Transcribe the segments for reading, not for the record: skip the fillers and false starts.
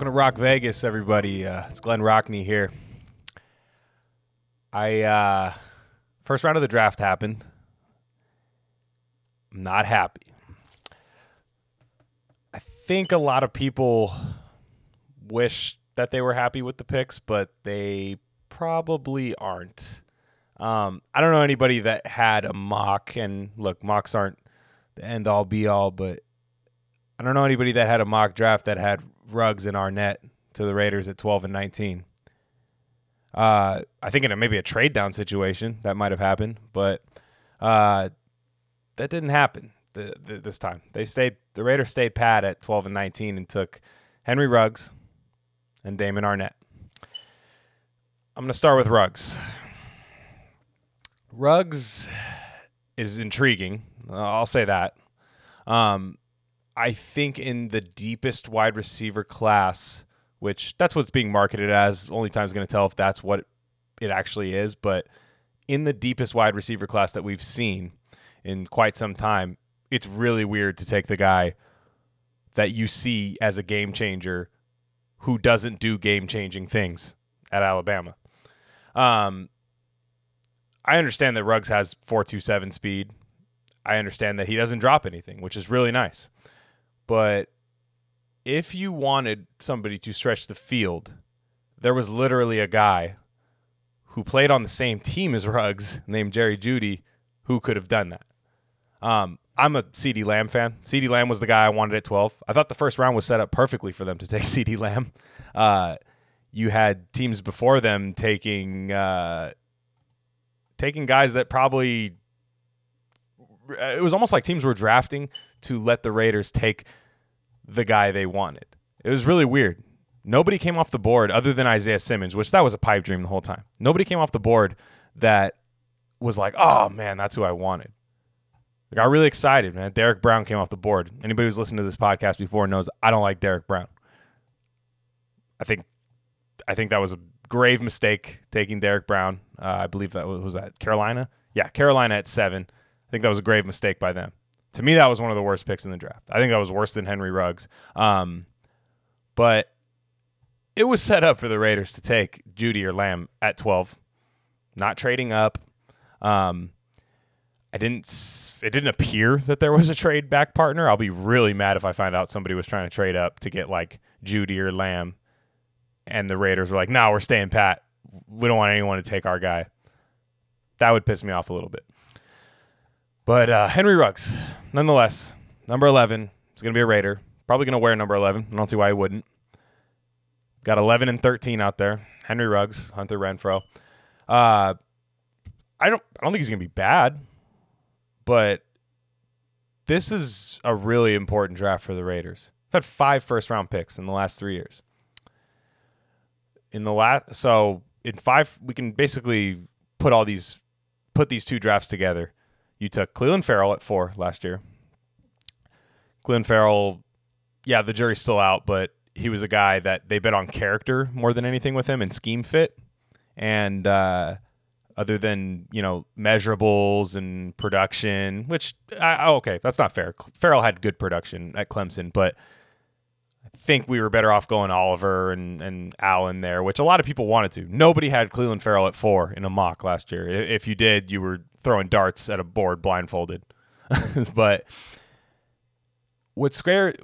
Welcome to Rock Vegas, everybody. It's Glenn Rockney here. First round of the draft happened. I'm not happy. I think a lot of people wish that they were happy with the picks, but they probably aren't. I don't know anybody that had a mock, and look, mocks aren't the end-all, be-all, but I don't know anybody that had a mock draft that had Ruggs and Arnette to the Raiders at 12 and 19. I think in maybe a trade-down situation that might have happened, but that didn't happen this time. The Raiders stayed pat at 12 and 19 and took Henry Ruggs and Damon Arnette. I'm going to start with Ruggs. Ruggs is intriguing. I'll say that. I think in the deepest wide receiver class, which that's what's being marketed as, only time's going to tell if that's what it actually is, but in the deepest wide receiver class that we've seen in quite some time, it's really weird to take the guy that you see as a game changer who doesn't do game-changing things at Alabama. I understand that Ruggs has 4.27 speed. I understand that he doesn't drop anything, which is really nice. But if you wanted somebody to stretch the field, there was literally a guy who played on the same team as Ruggs named Jerry Jeudy who could have done that. I'm a CeeDee Lamb fan. CeeDee Lamb was the guy I wanted at 12. I thought the first round was set up perfectly for them to take CeeDee Lamb. You had teams before them taking taking guys that probably – it was almost like teams were drafting to let the Raiders take the guy they wanted. It was really weird. Nobody came off the board other than Isaiah Simmons, which that was a pipe dream the whole time. Nobody came off the board that was like, oh, man, that's who I wanted. I got really excited, man. Derrick Brown came off the board. Anybody who's listened to this podcast before knows I don't like Derrick Brown. I think that was a grave mistake taking Derrick Brown. I believe that was at Carolina. Yeah, Carolina at 7. I think that was a grave mistake by them. To me, that was one of the worst picks in the draft. I think that was worse than Henry Ruggs. But it was set up for the Raiders to take Jeudy or Lamb at 12, not trading up. It didn't appear that there was a trade back partner. I'll be really mad if I find out somebody was trying to trade up to get like Jeudy or Lamb, and the Raiders were like, "No, we're staying pat. We don't want anyone to take our guy." That would piss me off a little bit. But Henry Ruggs, nonetheless, number 11 is going to be a Raider. Probably going to wear number 11. I don't see why he wouldn't. Got 11 and 13 out there. Henry Ruggs, Hunter Renfrow. I don't think he's going to be bad. But this is a really important draft for the Raiders. We've had 5 first-round picks in the last 3 years. So in 5, we can basically put these 2 drafts together. You took Clelin Ferrell at 4 last year. Clelin Ferrell, yeah, the jury's still out, but he was a guy that they bet on character more than anything with him and scheme fit, and other than, you know, measurables and production, which, okay, that's not fair. Ferrell had good production at Clemson, but I think we were better off going Oliver and Allen there, which a lot of people wanted to. Nobody had Clelin Ferrell at 4 in a mock last year. If you did, you were throwing darts at a board blindfolded. But what's scary?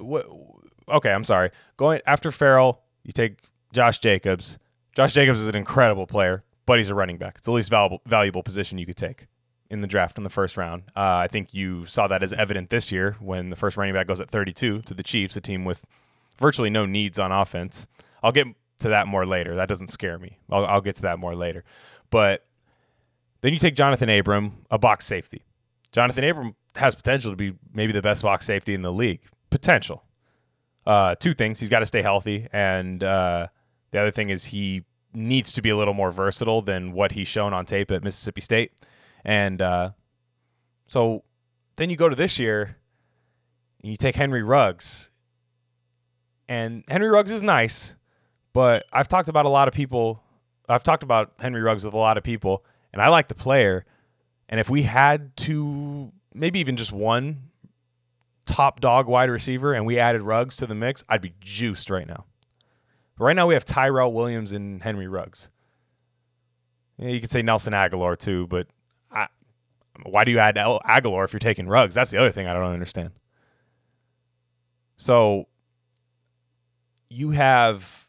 Okay, I'm sorry. Going after Ferrell, you take Josh Jacobs. Josh Jacobs is an incredible player. But he's a running back. It's the least valuable position you could take in the draft in the first round. I think you saw that as evident this year when the first running back goes at 32 to the Chiefs, a team with virtually no needs on offense. I'll get to that more later. That doesn't scare me. I'll get to that more later. But then you take Jonathan Abram, a box safety. Jonathan Abram has potential to be maybe the best box safety in the league. Potential. 2 things. He's got to stay healthy. And the other thing is he needs to be a little more versatile than what he's shown on tape at Mississippi State. And so then you go to this year and you take Henry Ruggs. And Henry Ruggs is nice, but I've talked about Henry Ruggs with a lot of people, and I like the player. And if we had to, maybe even just one top dog wide receiver, and we added Ruggs to the mix, I'd be juiced right now. But right now we have Tyrell Williams and Henry Ruggs. Yeah, you could say Nelson Aguilar too, but why do you add Aguilar if you're taking Ruggs? That's the other thing I don't understand. So you have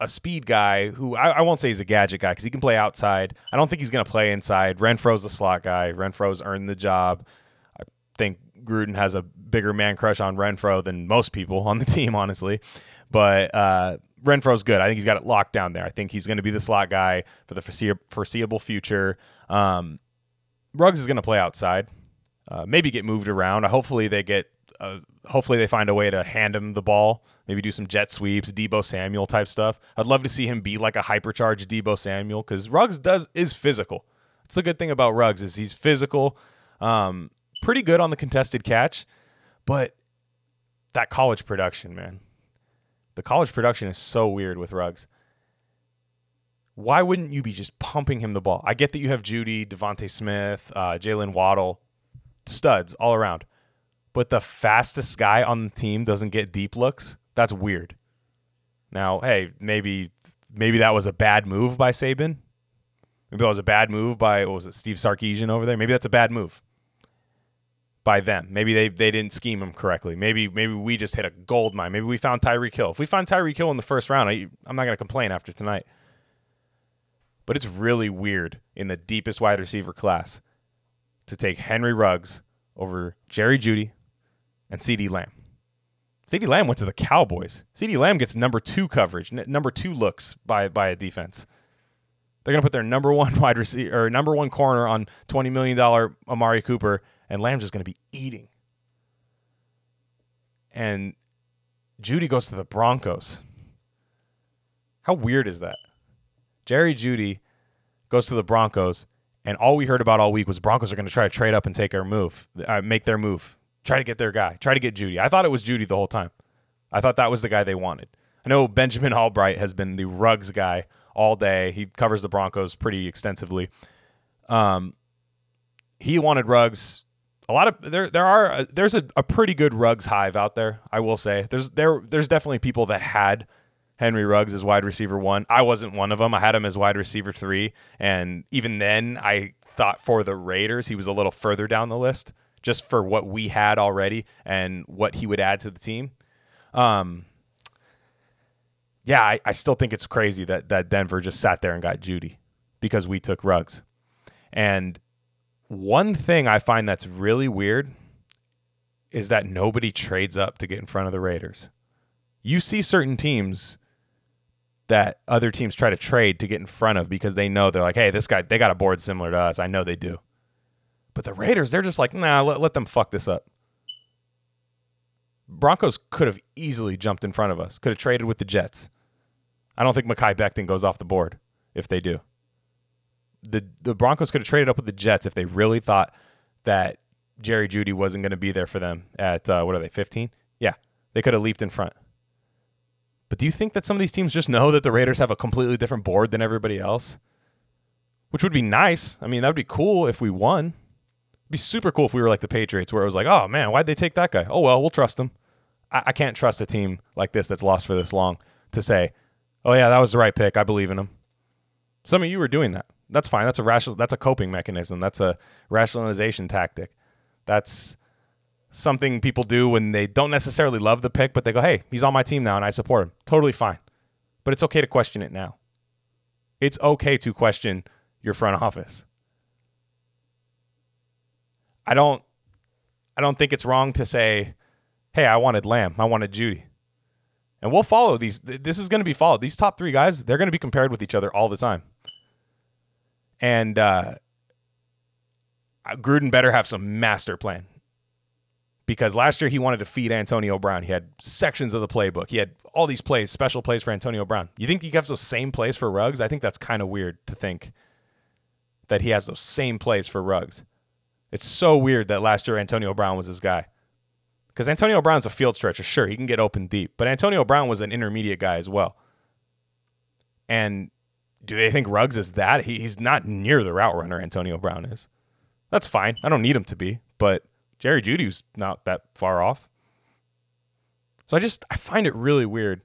a speed guy who I won't say he's a gadget guy because he can play outside. I don't think he's going to play inside. Renfrow's the slot guy. Renfrow's earned the job. I think Gruden has a bigger man crush on Renfrow than most people on the team, honestly. But Renfrow's good. I think he's got it locked down there. I think he's going to be the slot guy for the foreseeable future. Ruggs is going to play outside, maybe get moved around. Hopefully they find a way to hand him the ball, maybe do some jet sweeps, Deebo Samuel type stuff. I'd love to see him be like a hypercharged Deebo Samuel because Ruggs is physical. That's the good thing about Ruggs is he's physical, pretty good on the contested catch, but that college production, man. The college production is so weird with Ruggs. Why wouldn't you be just pumping him the ball? I get that you have Jeudy, Devontae Smith, Jalen Waddle, studs all around. But the fastest guy on the team doesn't get deep looks? That's weird. Now, hey, maybe that was a bad move by Saban. Maybe that was a bad move by, Steve Sarkisian over there? Maybe that's a bad move by them. Maybe they didn't scheme him correctly. Maybe we just hit a gold mine. Maybe we found Tyreek Hill. If we find Tyreek Hill in the first round, I'm not going to complain after tonight. But it's really weird in the deepest wide receiver class to take Henry Ruggs over Jerry Jeudy and CeeDee Lamb. CeeDee Lamb went to the Cowboys. CeeDee Lamb gets number 2 coverage, number 2 looks by a defense. They're going to put their number 1 wide receiver or number 1 corner on $20 million Amari Cooper, and Lamb's just going to be eating. And Jeudy goes to the Broncos. How weird is that? Jerry Jeudy goes to the Broncos, and all we heard about all week was Broncos are going to try to trade up and make their move, try to get their guy, try to get Jeudy. I thought it was Jeudy the whole time. I thought that was the guy they wanted. I know Benjamin Albright has been the Ruggs guy all day. He covers the Broncos pretty extensively. He wanted Ruggs. A lot of there's a pretty good Ruggs hive out there. I will say there's definitely people that had Henry Ruggs is wide receiver 1. I wasn't one of them. I had him as wide receiver 3. And even then, I thought for the Raiders, he was a little further down the list just for what we had already and what he would add to the team. I still think it's crazy that Denver just sat there and got Jeudy because we took Ruggs. And one thing I find that's really weird is that nobody trades up to get in front of the Raiders. You see certain teams that other teams try to trade to get in front of because they know they're like, hey, this guy, they got a board similar to us. I know they do. But the Raiders, they're just like, nah, let them fuck this up. Broncos could have easily jumped in front of us, could have traded with the Jets. I don't think Mekhi Becton goes off the board if they do. The Broncos could have traded up with the Jets if they really thought that Jerry Jeudy wasn't going to be there for them at, 15? Yeah, they could have leaped in front. But do you think that some of these teams just know that the Raiders have a completely different board than everybody else? Which would be nice. I mean, that would be cool if we won. It'd be super cool if we were like the Patriots, where it was like, oh, man, why'd they take that guy? Oh, well, we'll trust him. I can't trust a team like this that's lost for this long to say, oh, yeah, that was the right pick. I believe in him. Some of you were doing that. That's fine. That's a coping mechanism. That's a rationalization tactic. That's something people do when they don't necessarily love the pick, but they go, hey, he's on my team now and I support him. Totally fine. But it's okay to question it now. It's okay to question your front office. I don't think it's wrong to say, hey, I wanted Lamb. I wanted Jeudy. And we'll follow these. This is going to be followed. These top 3 guys, they're going to be compared with each other all the time. And Gruden better have some master plan. Because last year he wanted to feed Antonio Brown. He had sections of the playbook. He had all these plays, special plays for Antonio Brown. You think he has those same plays for Ruggs? I think that's kind of weird to think that he has those same plays for Ruggs. It's so weird that last year Antonio Brown was his guy. Because Antonio Brown's a field stretcher. Sure, he can get open deep. But Antonio Brown was an intermediate guy as well. And do they think Ruggs is that? He's not near the route runner Antonio Brown is. That's fine. I don't need him to be. But Jerry Judy's not that far off. So I find it really weird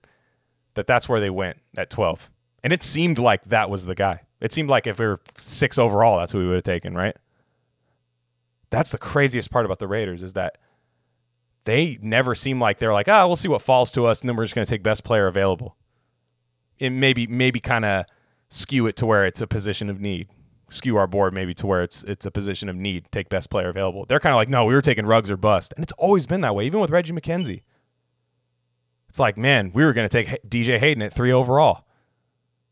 that that's where they went at 12. And it seemed like that was the guy. It seemed like if we were 6 overall, that's what we would have taken, right? That's the craziest part about the Raiders is that they never seem like they're like, we'll see what falls to us, and then we're just going to take best player available. And maybe kind of skew it to where it's a position of need. Skew our board maybe to where it's a position of need, take best player available. They're kind of like, no, we were taking Ruggs or bust. And it's always been that way, even with Reggie McKenzie. It's like, man, we were going to take DJ Hayden at 3 overall.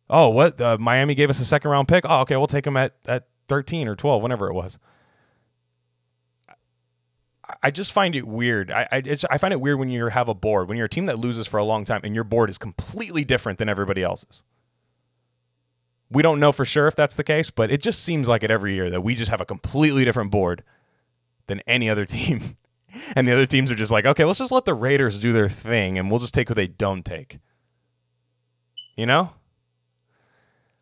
Oh, what? Miami gave us a second-round pick? Oh, okay, we'll take him at 13 or 12, whenever it was. I just find it weird. I find it weird when you have a board, when you're a team that loses for a long time and your board is completely different than everybody else's. We don't know for sure if that's the case, but it just seems like it every year that we just have a completely different board than any other team. And the other teams are just like, okay, let's just let the Raiders do their thing and we'll just take who they don't take. You know?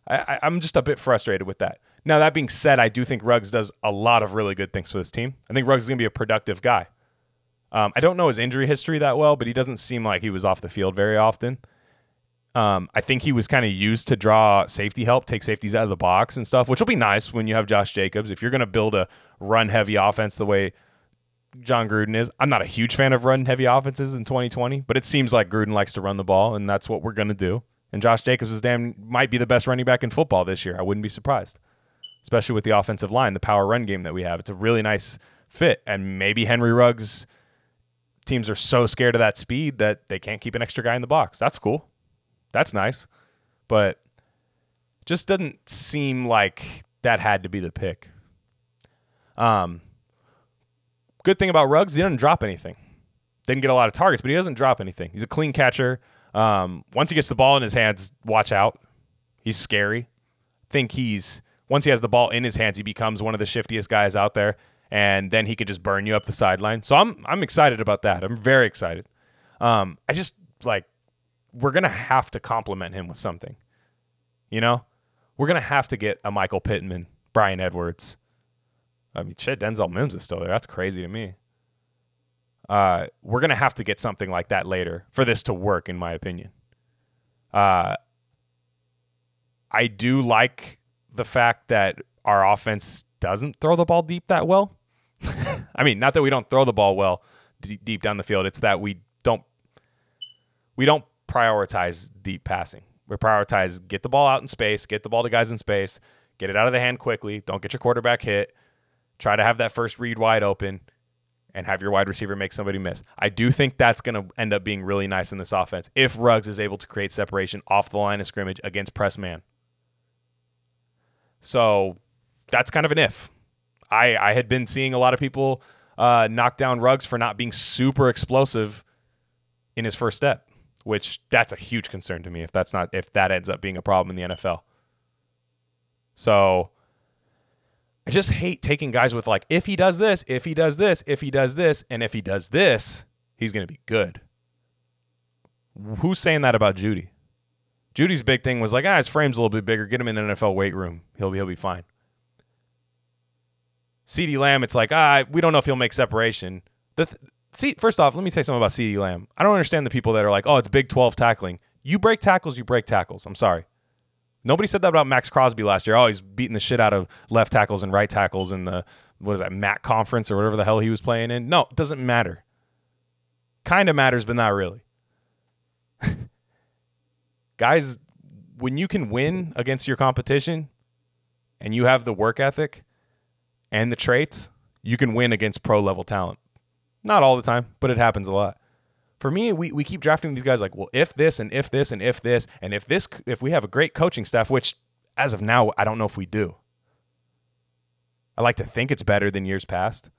I'm just a bit frustrated with that. Now, that being said, I do think Ruggs does a lot of really good things for this team. I think Ruggs is going to be a productive guy. I don't know his injury history that well, but he doesn't seem like he was off the field very often. I think he was kind of used to draw safety help, take safeties out of the box and stuff, which will be nice when you have Josh Jacobs. If you're going to build a run-heavy offense the way John Gruden is, I'm not a huge fan of run-heavy offenses in 2020, but it seems like Gruden likes to run the ball, and that's what we're going to do. And Josh Jacobs might be the best running back in football this year. I wouldn't be surprised, especially with the offensive line, the power run game that we have. It's a really nice fit. And maybe Henry Ruggs teams are so scared of that speed that they can't keep an extra guy in the box. That's cool. That's nice. But just doesn't seem like that had to be the pick. Good thing about Ruggs, he doesn't drop anything. Didn't get a lot of targets, but he doesn't drop anything. He's a clean catcher. Once he gets the ball in his hands, watch out. He's scary. Once he has the ball in his hands, he becomes one of the shiftiest guys out there, and then he could just burn you up the sideline. So I'm excited about that. I'm very excited. I just we're gonna have to compliment him with something. You know, we're gonna have to get a Michael Pittman, Bryan Edwards. I mean, shit, Denzel Mims is still there. That's crazy to me. We're going to have to get something like that later for this to work, in my opinion. I do like the fact that our offense doesn't throw the ball deep that well. I mean, not that we don't throw the ball well deep down the field. It's that we don't prioritize deep passing. We prioritize get the ball out in space, get the ball to guys in space, get it out of the hand quickly, don't get your quarterback hit, try to have that first read wide open, and have your wide receiver make somebody miss. I do think that's going to end up being really nice in this offense if Ruggs is able to create separation off the line of scrimmage against press man. So that's kind of an if. I had been seeing a lot of people knock down Ruggs for not being super explosive in his first step, which that's a huge concern to me if that ends up being a problem in the NFL. So I just hate taking guys with if he does this, if he does this, if he does this, and if he does this, he's going to be good. Who's saying that about Jeudy? Judy's big thing was his frame's a little bit bigger. Get him in an NFL weight room. He'll be fine. CeeDee Lamb, it's we don't know if he'll make separation. First off, let me say something about CeeDee Lamb. I don't understand the people that are like, oh, it's Big 12 tackling. You break tackles. I'm sorry. Nobody said that about Max Crosby last year. Oh, he's beating the shit out of left tackles and right tackles in the, MAC conference or whatever the hell he was playing in. No, it doesn't matter. Kind of matters, but not really. Guys, when you can win against your competition and you have the work ethic and the traits, you can win against pro-level talent. Not all the time, but it happens a lot. For me, we keep drafting these guys if this and if this and if this and if this, if we have a great coaching staff, which as of now, I don't know if we do. I like to think it's better than years past.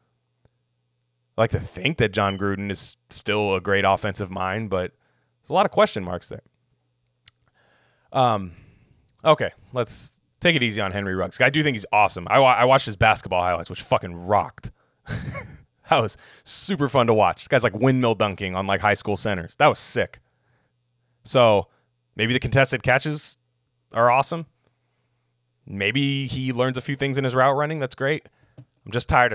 I like to think that John Gruden is still a great offensive mind, but there's a lot of question marks there. Okay, let's take it easy on Henry Ruggs. I do think he's awesome. I watched his basketball highlights, which fucking rocked. That was super fun to watch. This guy's windmill dunking on high school centers. That was sick. So maybe the contested catches are awesome. Maybe he learns a few things in his route running. That's great. I'm just tired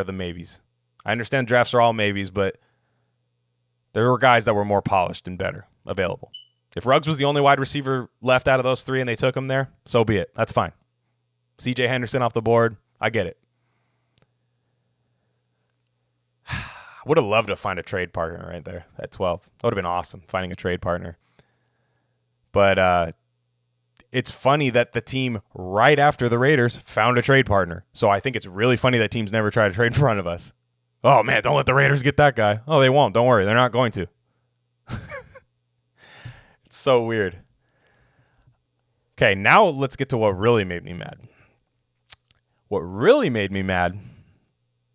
of the maybes. I understand drafts are all maybes, but there were guys that were more polished and better available. If Ruggs was the only wide receiver left out of those three and they took him there, so be it. That's fine. CJ Henderson off the board. I get it. I would have loved to find a trade partner right there at 12. That would have been awesome, finding a trade partner. But it's funny that the team right after the Raiders found a trade partner. So I think it's really funny that teams never try to trade in front of us. Oh, man, don't let the Raiders get that guy. Oh, they won't. Don't worry. They're not going to. It's so weird. Okay, now let's get to what really made me mad. What really made me mad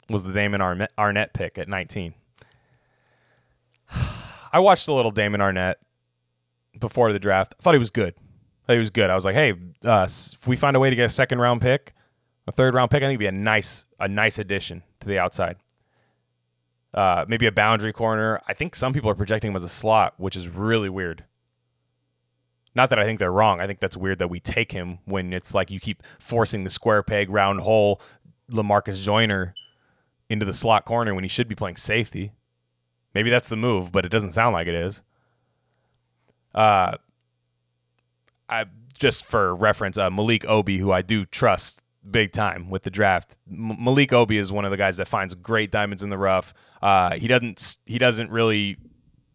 was the Damon Arnette pick at 19. I watched a little Damon Arnette before the draft. I thought he was good. I was like, hey, if we find a way to get a second-round pick, a third-round pick, I think it would be a nice addition to the outside. Maybe a boundary corner. I think some people are projecting him as a slot, which is really weird. Not that I think they're wrong. I think that's weird that we take him when it's like you keep forcing the square peg, round hole, LaMarcus Joyner into the slot corner when he should be playing safety. Maybe that's the move, but it doesn't sound like it is. I just for reference, Malik Obi, who I do trust big time with the draft. Malik Obi is one of the guys that finds great diamonds in the rough. He doesn't really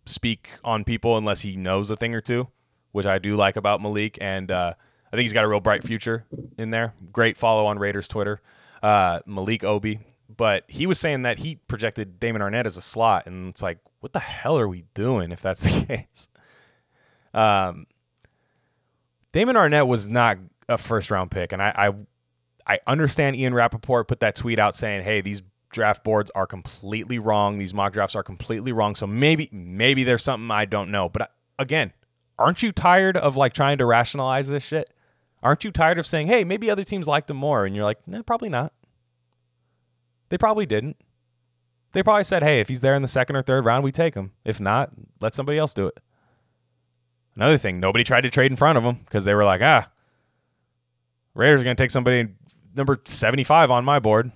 speak on people unless he knows a thing or two, which I do like about Malik, and I think he's got a real bright future in there. Great follow on Raiders Twitter, Malik Obi. But he was saying that he projected Damon Arnette as a slot, and it's like, what the hell are we doing if that's the case? Damon Arnette was not a first-round pick, and I understand Ian Rappaport put that tweet out saying, hey, these draft boards are completely wrong. These mock drafts are completely wrong, so maybe there's something I don't know. But, again, aren't you tired of like trying to rationalize this shit? Aren't you tired of saying, hey, maybe other teams liked him more? And you're like, no, probably not. They probably didn't. They probably said, hey, if he's there in the second or third round, we take him. If not, let somebody else do it. Another thing, nobody tried to trade in front of him because they were like, Raiders are going to take somebody number 75 on my board.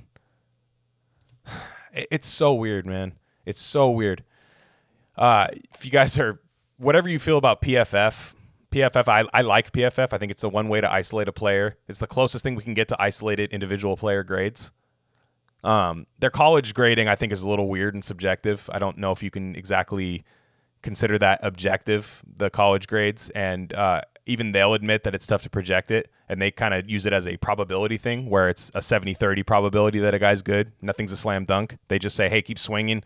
It's so weird, man. It's so weird. If you guys are, whatever you feel about PFF, I like PFF. I think it's the one way to isolate a player. It's the closest thing we can get to isolated individual player grades. Their college grading, I think, is a little weird and subjective. I don't know if you can exactly consider that objective, the college grades, and even they'll admit that it's tough to project it, and they kind of use it as a probability thing where it's a 70-30 probability that a guy's good. Nothing's a slam dunk. They just say, hey, keep swinging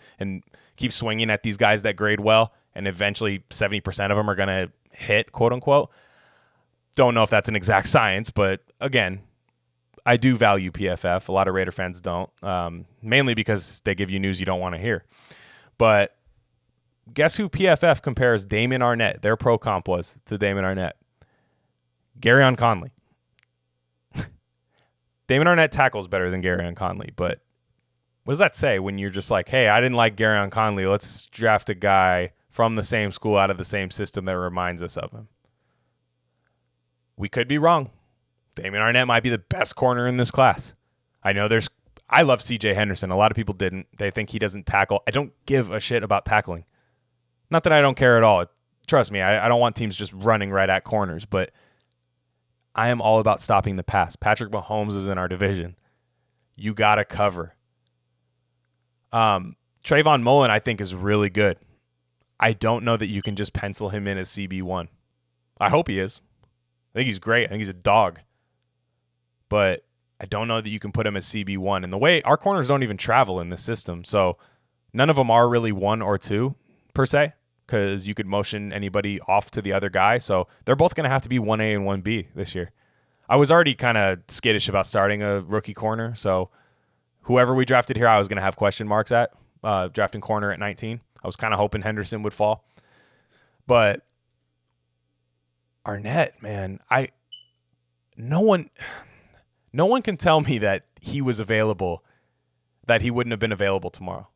at these guys that grade well, and eventually 70% of them are going to hit, quote-unquote. Don't know if that's an exact science, but again, I do value PFF. A lot of Raider fans don't, mainly because they give you news you don't want to hear. But guess who PFF compares Damon Arnette, their pro comp was, to Damon Arnette? Garyon Conley. Damon Arnette tackles better than Garyon Conley, but what does that say when you're just like, hey, I didn't like Garyon Conley. Let's draft a guy from the same school out of the same system that reminds us of him. We could be wrong. Damon Arnette might be the best corner in this class. I know I love CJ Henderson. A lot of people didn't. They think he doesn't tackle. I don't give a shit about tackling. Not that I don't care at all. Trust me, I don't want teams just running right at corners, but I am all about stopping the pass. Patrick Mahomes is in our division. You got to cover. Trayvon Mullen, I think, is really good. I don't know that you can just pencil him in as CB1. I hope he is. I think he's great. I think he's a dog. But I don't know that you can put him as CB1. And the way our corners don't even travel in this system, so none of them are really one or two per se, because you could motion anybody off to the other guy. So they're both going to have to be 1A and 1B this year. I was already kind of skittish about starting a rookie corner. So whoever we drafted here, I was going to have question marks at drafting corner at 19. I was kind of hoping Henderson would fall. But Arnette, man, no one can tell me that he was available, that he wouldn't have been available tomorrow.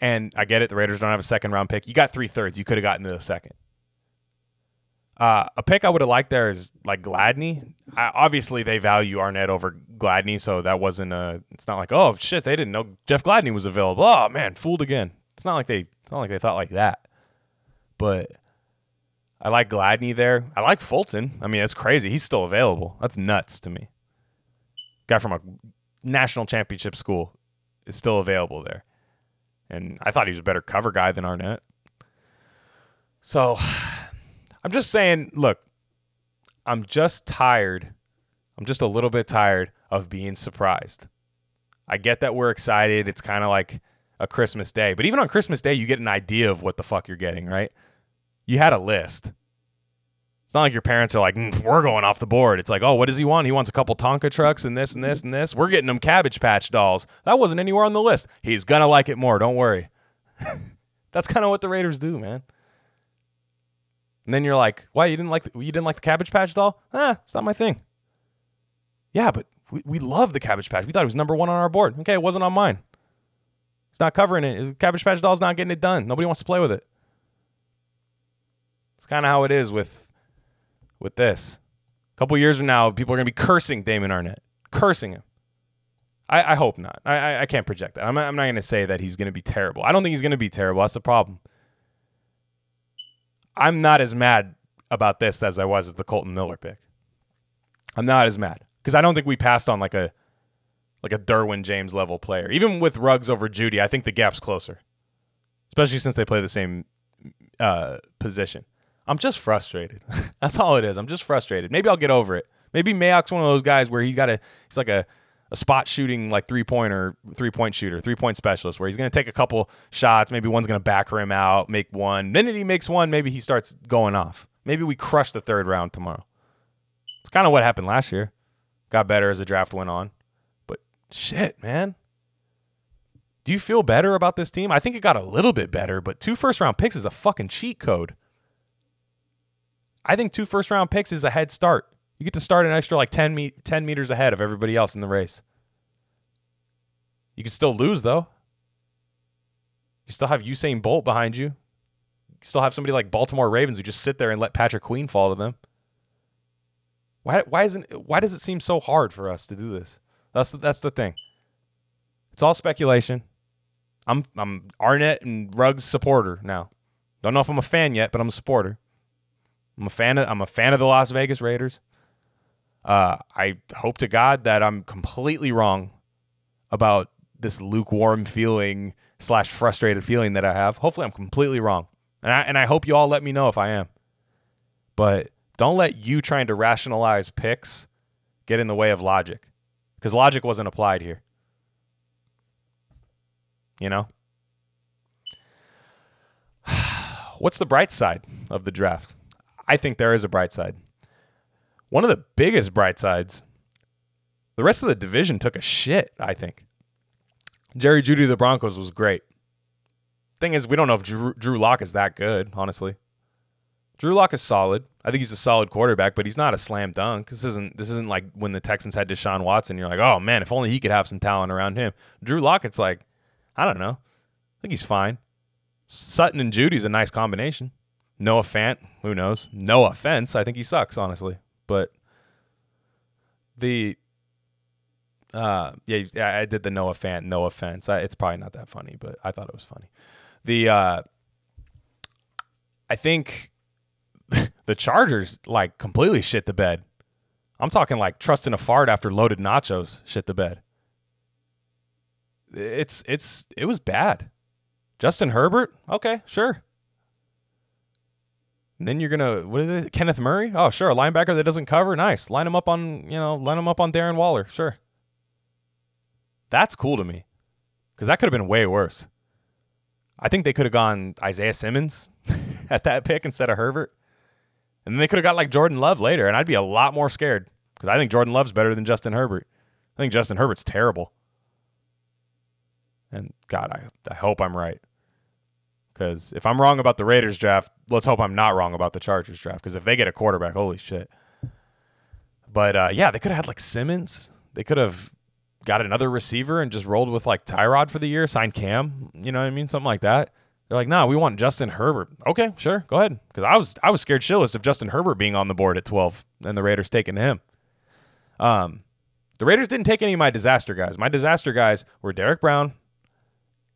And I get it. The Raiders don't have a second-round pick. You got three-thirds. You could have gotten to the second. A pick I would have liked there is like Gladney. Obviously, they value Arnette over Gladney, so that wasn't it's not like, oh, shit, they didn't know Jeff Gladney was available. Oh, man, fooled again. It's not like they thought like that. but I like Gladney there. I like Fulton. I mean, that's crazy. He's still available. That's nuts to me. Guy from a national championship school is still available there. And I thought he was a better cover guy than Arnette. So I'm just saying, look, I'm just tired. I'm just a little bit tired of being surprised. I get that we're excited. It's kind of like a Christmas day. But even on Christmas day, you get an idea of what the fuck you're getting, right? You had a list. It's not like your parents are like, we're going off the board. It's like, oh, what does he want? He wants a couple Tonka trucks and this and this and this. We're getting him Cabbage Patch dolls. That wasn't anywhere on the list. He's going to like it more. Don't worry. That's kind of what the Raiders do, man. And then you're like, why? You didn't like the Cabbage Patch doll? It's not my thing. Yeah, but we love the Cabbage Patch. We thought it was number one on our board. Okay, it wasn't on mine. It's not covering it. Cabbage Patch doll's not getting it done. Nobody wants to play with it. It's kind of how it is with this. A couple years from now, people are going to be cursing Damon Arnette. Cursing him. I hope not. I can't project that. I'm not going to say that he's going to be terrible. I don't think he's going to be terrible. That's the problem. I'm not as mad about this as I was at the Colton Miller pick. I'm not as mad. Because I don't think we passed on like a Derwin James level player. Even with Ruggs over Jeudy, I think the gap's closer. Especially since they play the same position. I'm just frustrated. That's all it is. I'm just frustrated. Maybe I'll get over it. Maybe Mayock's one of those guys where he's like a spot shooting like three-point specialist where he's going to take a couple shots. Maybe one's going to backer him out, make one. Then he makes one, maybe he starts going off. Maybe we crush the third round tomorrow. It's kind of what happened last year. Got better as the draft went on. But shit, man. Do you feel better about this team? I think it got a little bit better, but 2 first-round picks is a fucking cheat code. I think 2 first-round picks is a head start. You get to start an extra like 10 meters ahead of everybody else in the race. You can still lose, though. You still have Usain Bolt behind you. You still have somebody like Baltimore Ravens who just sit there and let Patrick Queen fall to them. Why does it seem so hard for us to do this? That's the thing. It's all speculation. I'm Arnette and Ruggs supporter now. Don't know if I'm a fan yet, but I'm a supporter. I'm a fan of the Las Vegas Raiders. I hope to God that I'm completely wrong about this lukewarm feeling / frustrated feeling that I have. Hopefully, I'm completely wrong, and I hope you all let me know if I am. But don't let you trying to rationalize picks get in the way of logic, because logic wasn't applied here. You know? What's the bright side of the draft? I think there is a bright side. One of the biggest bright sides, the rest of the division took a shit, I think. Jerry Jeudy of the Broncos was great. Thing is, we don't know if Drew Lock is that good, honestly. Drew Lock is solid. I think he's a solid quarterback, but he's not a slam dunk. This isn't like when the Texans had Deshaun Watson. You're like, oh, man, if only he could have some talent around him. Drew Lock, it's like, I don't know. I think he's fine. Sutton and Judy's a nice combination. Noah Fant, who knows? No offense. I think he sucks, honestly. But the I did the Noah Fant, no offense. It's probably not that funny, but I thought it was funny. I think the Chargers, like, completely shit the bed. I'm talking like trusting a fart after loaded nachos shit the bed. It was bad. Justin Herbert? Okay, sure. And then you're gonna Kenneth Murray? Oh, sure, a linebacker that doesn't cover. Nice. Line him up on Darren Waller, sure. That's cool to me. Because that could have been way worse. I think they could have gone Isaiah Simmons at that pick instead of Herbert. And then they could have got like Jordan Love later, and I'd be a lot more scared because I think Jordan Love's better than Justin Herbert. I think Justin Herbert's terrible. And God, I hope I'm right. Because if I'm wrong about the Raiders draft, let's hope I'm not wrong about the Chargers draft. Because if they get a quarterback, holy shit. But they could have had like Simmons. They could have got another receiver and just rolled with like Tyrod for the year, signed Cam, you know what I mean? Something like that. They're like, nah, we want Justin Herbert. Okay, sure, go ahead. Because I was scared shitless of Justin Herbert being on the board at 12 and the Raiders taking him. The Raiders didn't take any of my disaster guys. My disaster guys were Derrick Brown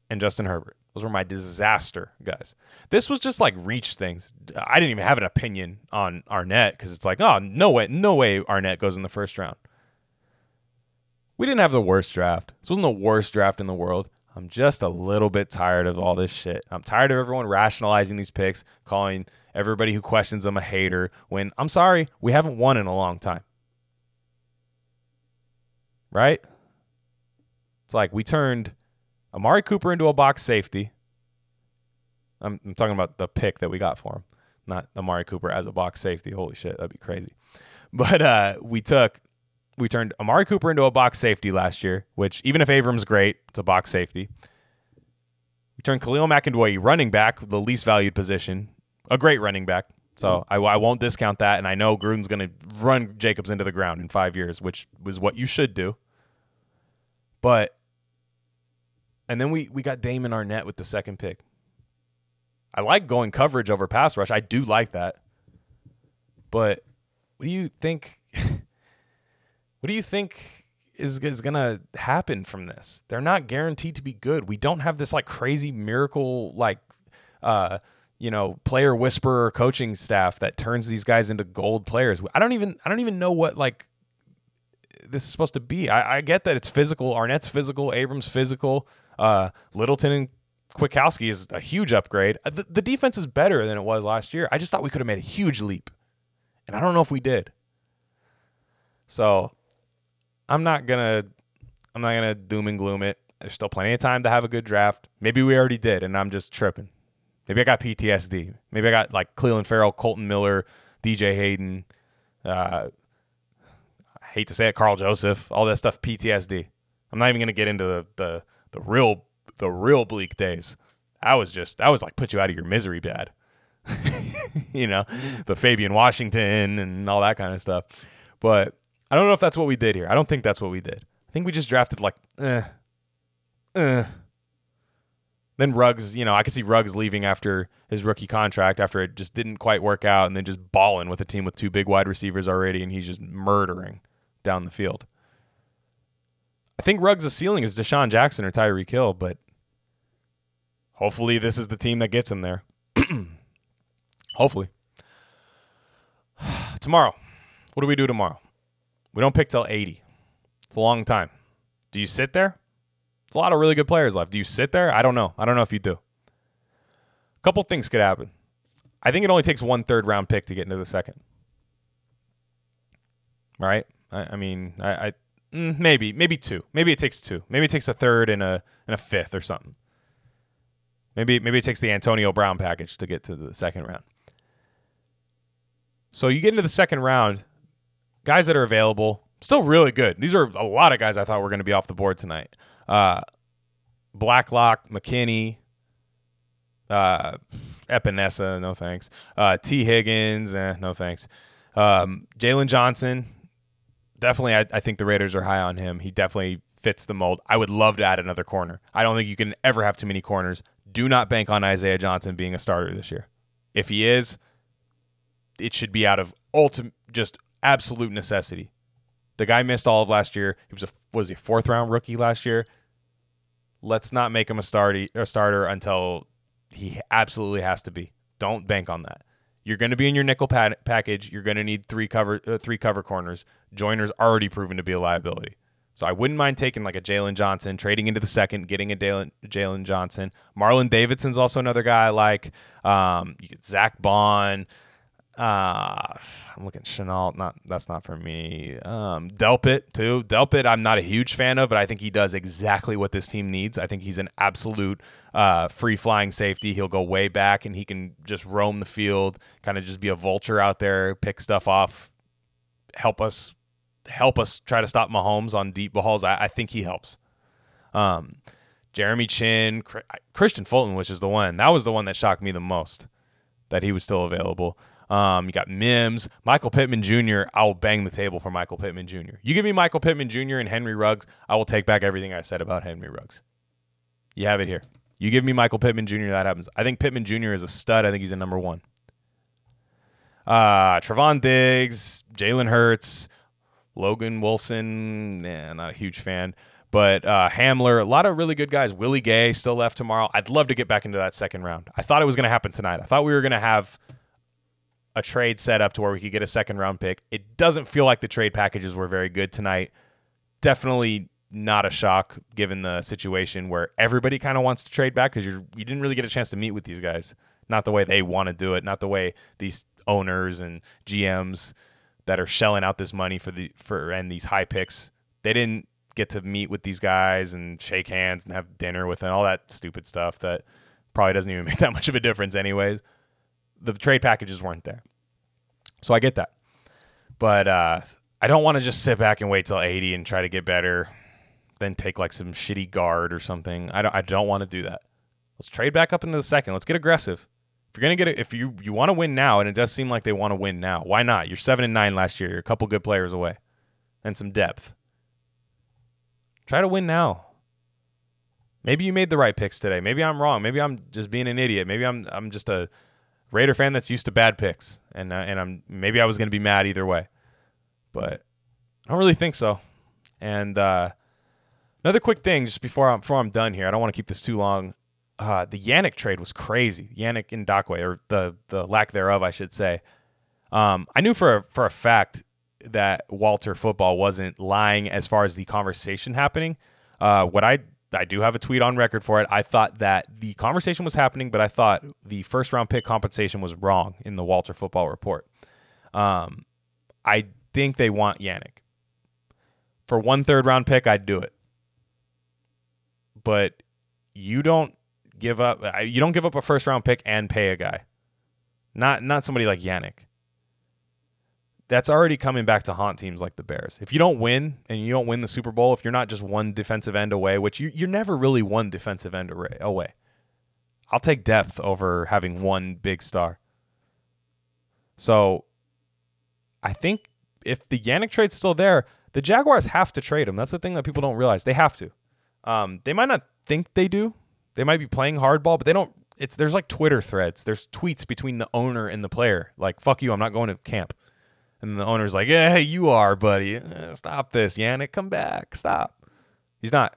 and Justin Herbert. Those were my disaster guys. This was just like reach things. I didn't even have an opinion on Arnette because it's like, oh, no way Arnette goes in the first round. We didn't have the worst draft. This wasn't the worst draft in the world. I'm just a little bit tired of all this shit. I'm tired of everyone rationalizing these picks, calling everybody who questions them a hater when, I'm sorry, we haven't won in a long time. Right? It's like we turned Amari Cooper into a box safety. I'm talking about the pick that we got for him, not Amari Cooper as a box safety. Holy shit, that'd be crazy. But we turned Amari Cooper into a box safety last year, which even if Abram's great, it's a box safety. We turned Khalil McIndoy, running back, the least valued position, a great running back. So I won't discount that, and I know Gruden's going to run Jacobs into the ground in 5 years, which was what you should do. But, and then we got Damon Arnette with the second pick. I like going coverage over pass rush. I do like that. But what do you think? What do you think is going to happen from this? They're not guaranteed to be good. We don't have this like crazy miracle, like, player whisperer coaching staff that turns these guys into gold players. I don't even know what like this is supposed to be. I get that it's physical. Arnett's physical. Abram's physical. Littleton and Kwiatkowski is a huge upgrade. The defense is better than it was last year. I just thought we could have made a huge leap, and I don't know if we did. So I'm not gonna doom and gloom it. There's still plenty of time to have a good draft. Maybe we already did, and I'm just tripping. Maybe I got PTSD. Maybe I got like Clelin Ferrell, Colton Miller, DJ Hayden. I hate to say it, Carl Joseph. All that stuff, PTSD. I'm not even gonna get into the real bleak days. I was like put you out of your misery bad. You know, the Fabian Washington and all that kind of stuff. But I don't know if that's what we did here. I don't think that's what we did. I think we just drafted like, Then Ruggs, I could see Ruggs leaving after his rookie contract, after it just didn't quite work out, and then just balling with a team with two big wide receivers already, and he's just murdering down the field. I think Ruggs' ceiling is Deshaun Jackson or Tyreek Hill, but hopefully this is the team that gets him there. Hopefully. Tomorrow. What do we do tomorrow? We don't pick till 80. It's a long time. Do you sit there? It's a lot of really good players left. Do you sit there? I don't know. I don't know if you do. A couple things could happen. I think it only takes 1 3rd round pick to get into the second. All right? I mean, maybe two. Maybe it takes two. Maybe it takes a 3rd and a 5th or something. Maybe it takes the Antonio Brown package to get to the second round. So you get into the second round, guys that are available, still really good. These are a lot of guys I thought were going to be off the board tonight. Blacklock, McKinney, Epinesa, no thanks. T. Higgins, no thanks. Jalen Johnson, definitely I think the Raiders are high on him. He definitely fits the mold. I would love to add another corner. I don't think you can ever have too many corners. Do not bank on Isaiah Johnson being a starter this year. If he is, it should be out of just absolute necessity. The guy missed all of last year. He was a 4th-round rookie last year. Let's not make him a starter until he absolutely has to be. Don't bank on that. You're going to be in your nickel package. You're going to need three cover corners. Joiner's already proven to be a liability. So I wouldn't mind taking like a Jalen Johnson, trading into the second, getting a Jalen Johnson. Marlon Davidson's also another guy I like. You get Zach Bond. I'm looking at Chenault. That's not for me. Delpit too. Delpit I'm not a huge fan of, but I think he does exactly what this team needs. I think he's an absolute free-flying safety. He'll go way back, and he can just roam the field, kind of just be a vulture out there, pick stuff off, help us try to stop Mahomes on deep balls. I think he helps. Jeremy Chin, Christian Fulton, which is the one. That was the one that shocked me the most, that he was still available. You got Mims, Michael Pittman Jr. I'll bang the table for Michael Pittman Jr. You give me Michael Pittman Jr. and Henry Ruggs, I will take back everything I said about Henry Ruggs. You have it here. You give me Michael Pittman Jr., that happens. I think Pittman Jr. is a stud. I think he's a number one. Trevon Diggs, Jalen Hurts, Logan Wilson, not a huge fan. But Hamler, a lot of really good guys. Willie Gay still left tomorrow. I'd love to get back into that second round. I thought it was going to happen tonight. I thought we were going to have a trade set up to where we could get a second round pick. It doesn't feel like the trade packages were very good tonight. Definitely not a shock given the situation where everybody kind of wants to trade back because you didn't really get a chance to meet with these guys. Not the way they want to do it. Not the way these owners and GMs that are shelling out this money for these high picks. They didn't get to meet with these guys and shake hands and have dinner with them, all that stupid stuff that probably doesn't even make that much of a difference anyways. The trade packages weren't there. So I get that. But I don't want to just sit back and wait till 80 and try to get better, then take like some shitty guard or something. I don't want to do that. Let's trade back up into the second. Let's get aggressive. If you're going to get it, if you want to win now, and it does seem like they want to win now, why not? You're 7-9 last year. You're a couple good players away and some depth. Try to win now. Maybe you made the right picks today. Maybe I'm wrong. Maybe I'm just being an idiot. Maybe I'm just a Raider fan that's used to bad picks, and I'm maybe I was going to be mad either way, but I don't really think so. And another quick thing, just before I'm done here, I don't want to keep this too long. The Yannick trade was crazy. Yannick Ngakoue, or the lack thereof, I should say. I knew for a fact that Walter Football wasn't lying as far as the conversation happening. What I do have a tweet on record for it. I thought that the conversation was happening, but I thought the first round pick compensation was wrong in the Walter Football report. I think they want Yannick. For 1 3rd round pick, I'd do it. But you don't give up a first round pick and pay a guy. Not somebody like Yannick. That's already coming back to haunt teams like the Bears. If you don't win and you don't win the Super Bowl, if you're not just one defensive end away, which you're never really one defensive end away. I'll take depth over having one big star. So I think if the Yannick trade's still there, the Jaguars have to trade him. That's the thing that people don't realize. They have to. They might not think they do. They might be playing hardball, but they don't. There's like Twitter threads. There's tweets between the owner and the player. Like, fuck you, I'm not going to camp. And the owner's like, yeah, you are, buddy. Stop this, Yannick. Come back. Stop. He's not.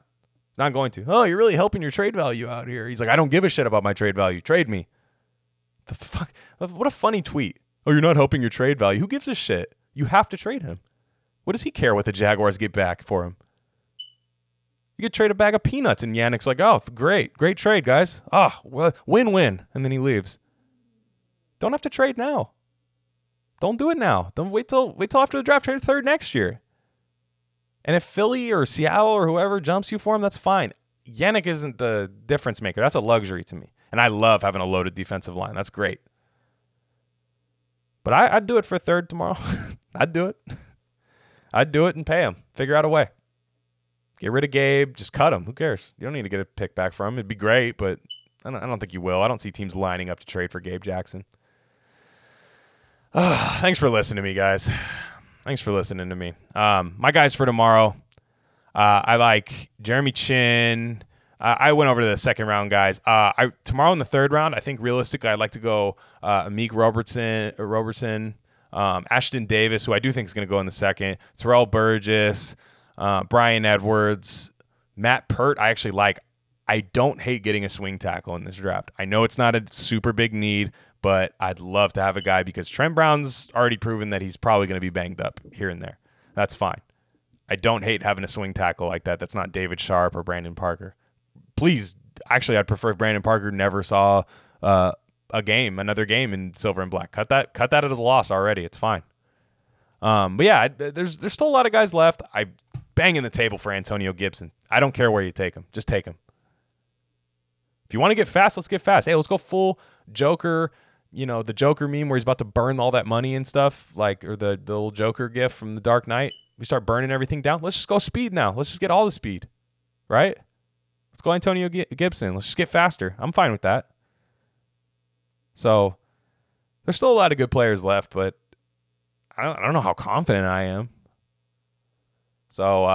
He's not going to. Oh, you're really helping your trade value out here. He's like, I don't give a shit about my trade value. Trade me. The fuck? What a funny tweet. Oh, you're not helping your trade value. Who gives a shit? You have to trade him. What does he care what the Jaguars get back for him? You could trade a bag of peanuts, and Yannick's like, oh, great. Great trade, guys. Ah, oh, win-win. And then he leaves. Don't have to trade now. Don't do it now. Don't wait till after the draft, trade third next year. And if Philly or Seattle or whoever jumps you for him, that's fine. Yannick isn't the difference maker. That's a luxury to me. And I love having a loaded defensive line. That's great. But I'd do it for third tomorrow. I'd do it. I'd do it and pay him. Figure out a way. Get rid of Gabe. Just cut him. Who cares? You don't need to get a pick back from him. It'd be great, but I don't think you will. I don't see teams lining up to trade for Gabe Jackson. Thanks for listening to me, guys. Thanks for listening to me. My guys for tomorrow, I like Jeremy Chin. I went over to the second round, guys. Tomorrow in the third round, I think realistically I'd like to go Amik Robertson, Ashton Davis, who I do think is going to go in the second, Terrell Burgess, Bryan Edwards, Matt Pert. I actually like. I don't hate getting a swing tackle in this draft. I know it's not a super big need, but I'd love to have a guy because Trent Brown's already proven that he's probably going to be banged up here and there. That's fine. I don't hate having a swing tackle like that. That's not David Sharp or Brandon Parker. Please, actually, I'd prefer if Brandon Parker never saw another game in silver and black. Cut that as a loss already. It's fine. But yeah, there's still a lot of guys left. I'm banging the table for Antonio Gibson. I don't care where you take him. Just take him. If you want to get fast, let's get fast. Hey, let's go full Joker. You know, the Joker meme where he's about to burn all that money and stuff, like, or the old Joker gif from The Dark Knight. We start burning everything down. Let's just go speed now. Let's just get all the speed, right? Let's go Antonio Gibson. Let's just get faster. I'm fine with that. So there's still a lot of good players left, but I don't know how confident I am. So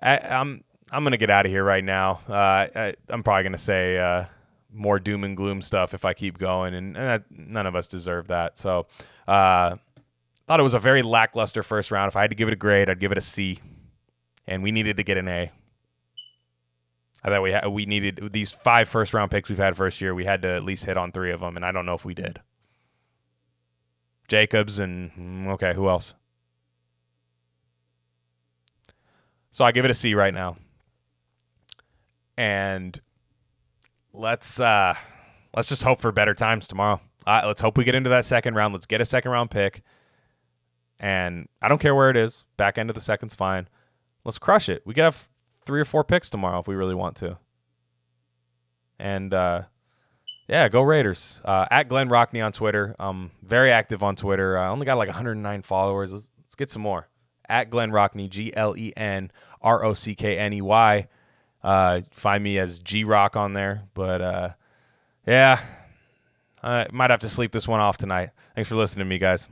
I'm going to get out of here right now. I'm probably going to say more doom and gloom stuff if I keep going, and none of us deserve that. So thought it was a very lackluster first round. If I had to give it a grade, I'd give it a C. and we needed to get an A. I thought we needed these 5 first-round picks we've had first year. We had to at least hit on 3 of them, and I don't know if we did. Jacobs and, okay, who else? So I give it a C right now. And let's just hope for better times tomorrow. Let's hope we get into that second round. Let's get a second-round pick. And I don't care where it is. Back end of the second's fine. Let's crush it. We could have 3 or 4 picks tomorrow if we really want to. And, yeah, go Raiders. At Glenn Rockney on Twitter. Very active on Twitter. I only got like 109 followers. Let's get some more. At Glenn Rockney, GlenRockney. Find me as G-Rock on there. But, yeah, I might have to sleep this one off tonight. Thanks for listening to me, guys.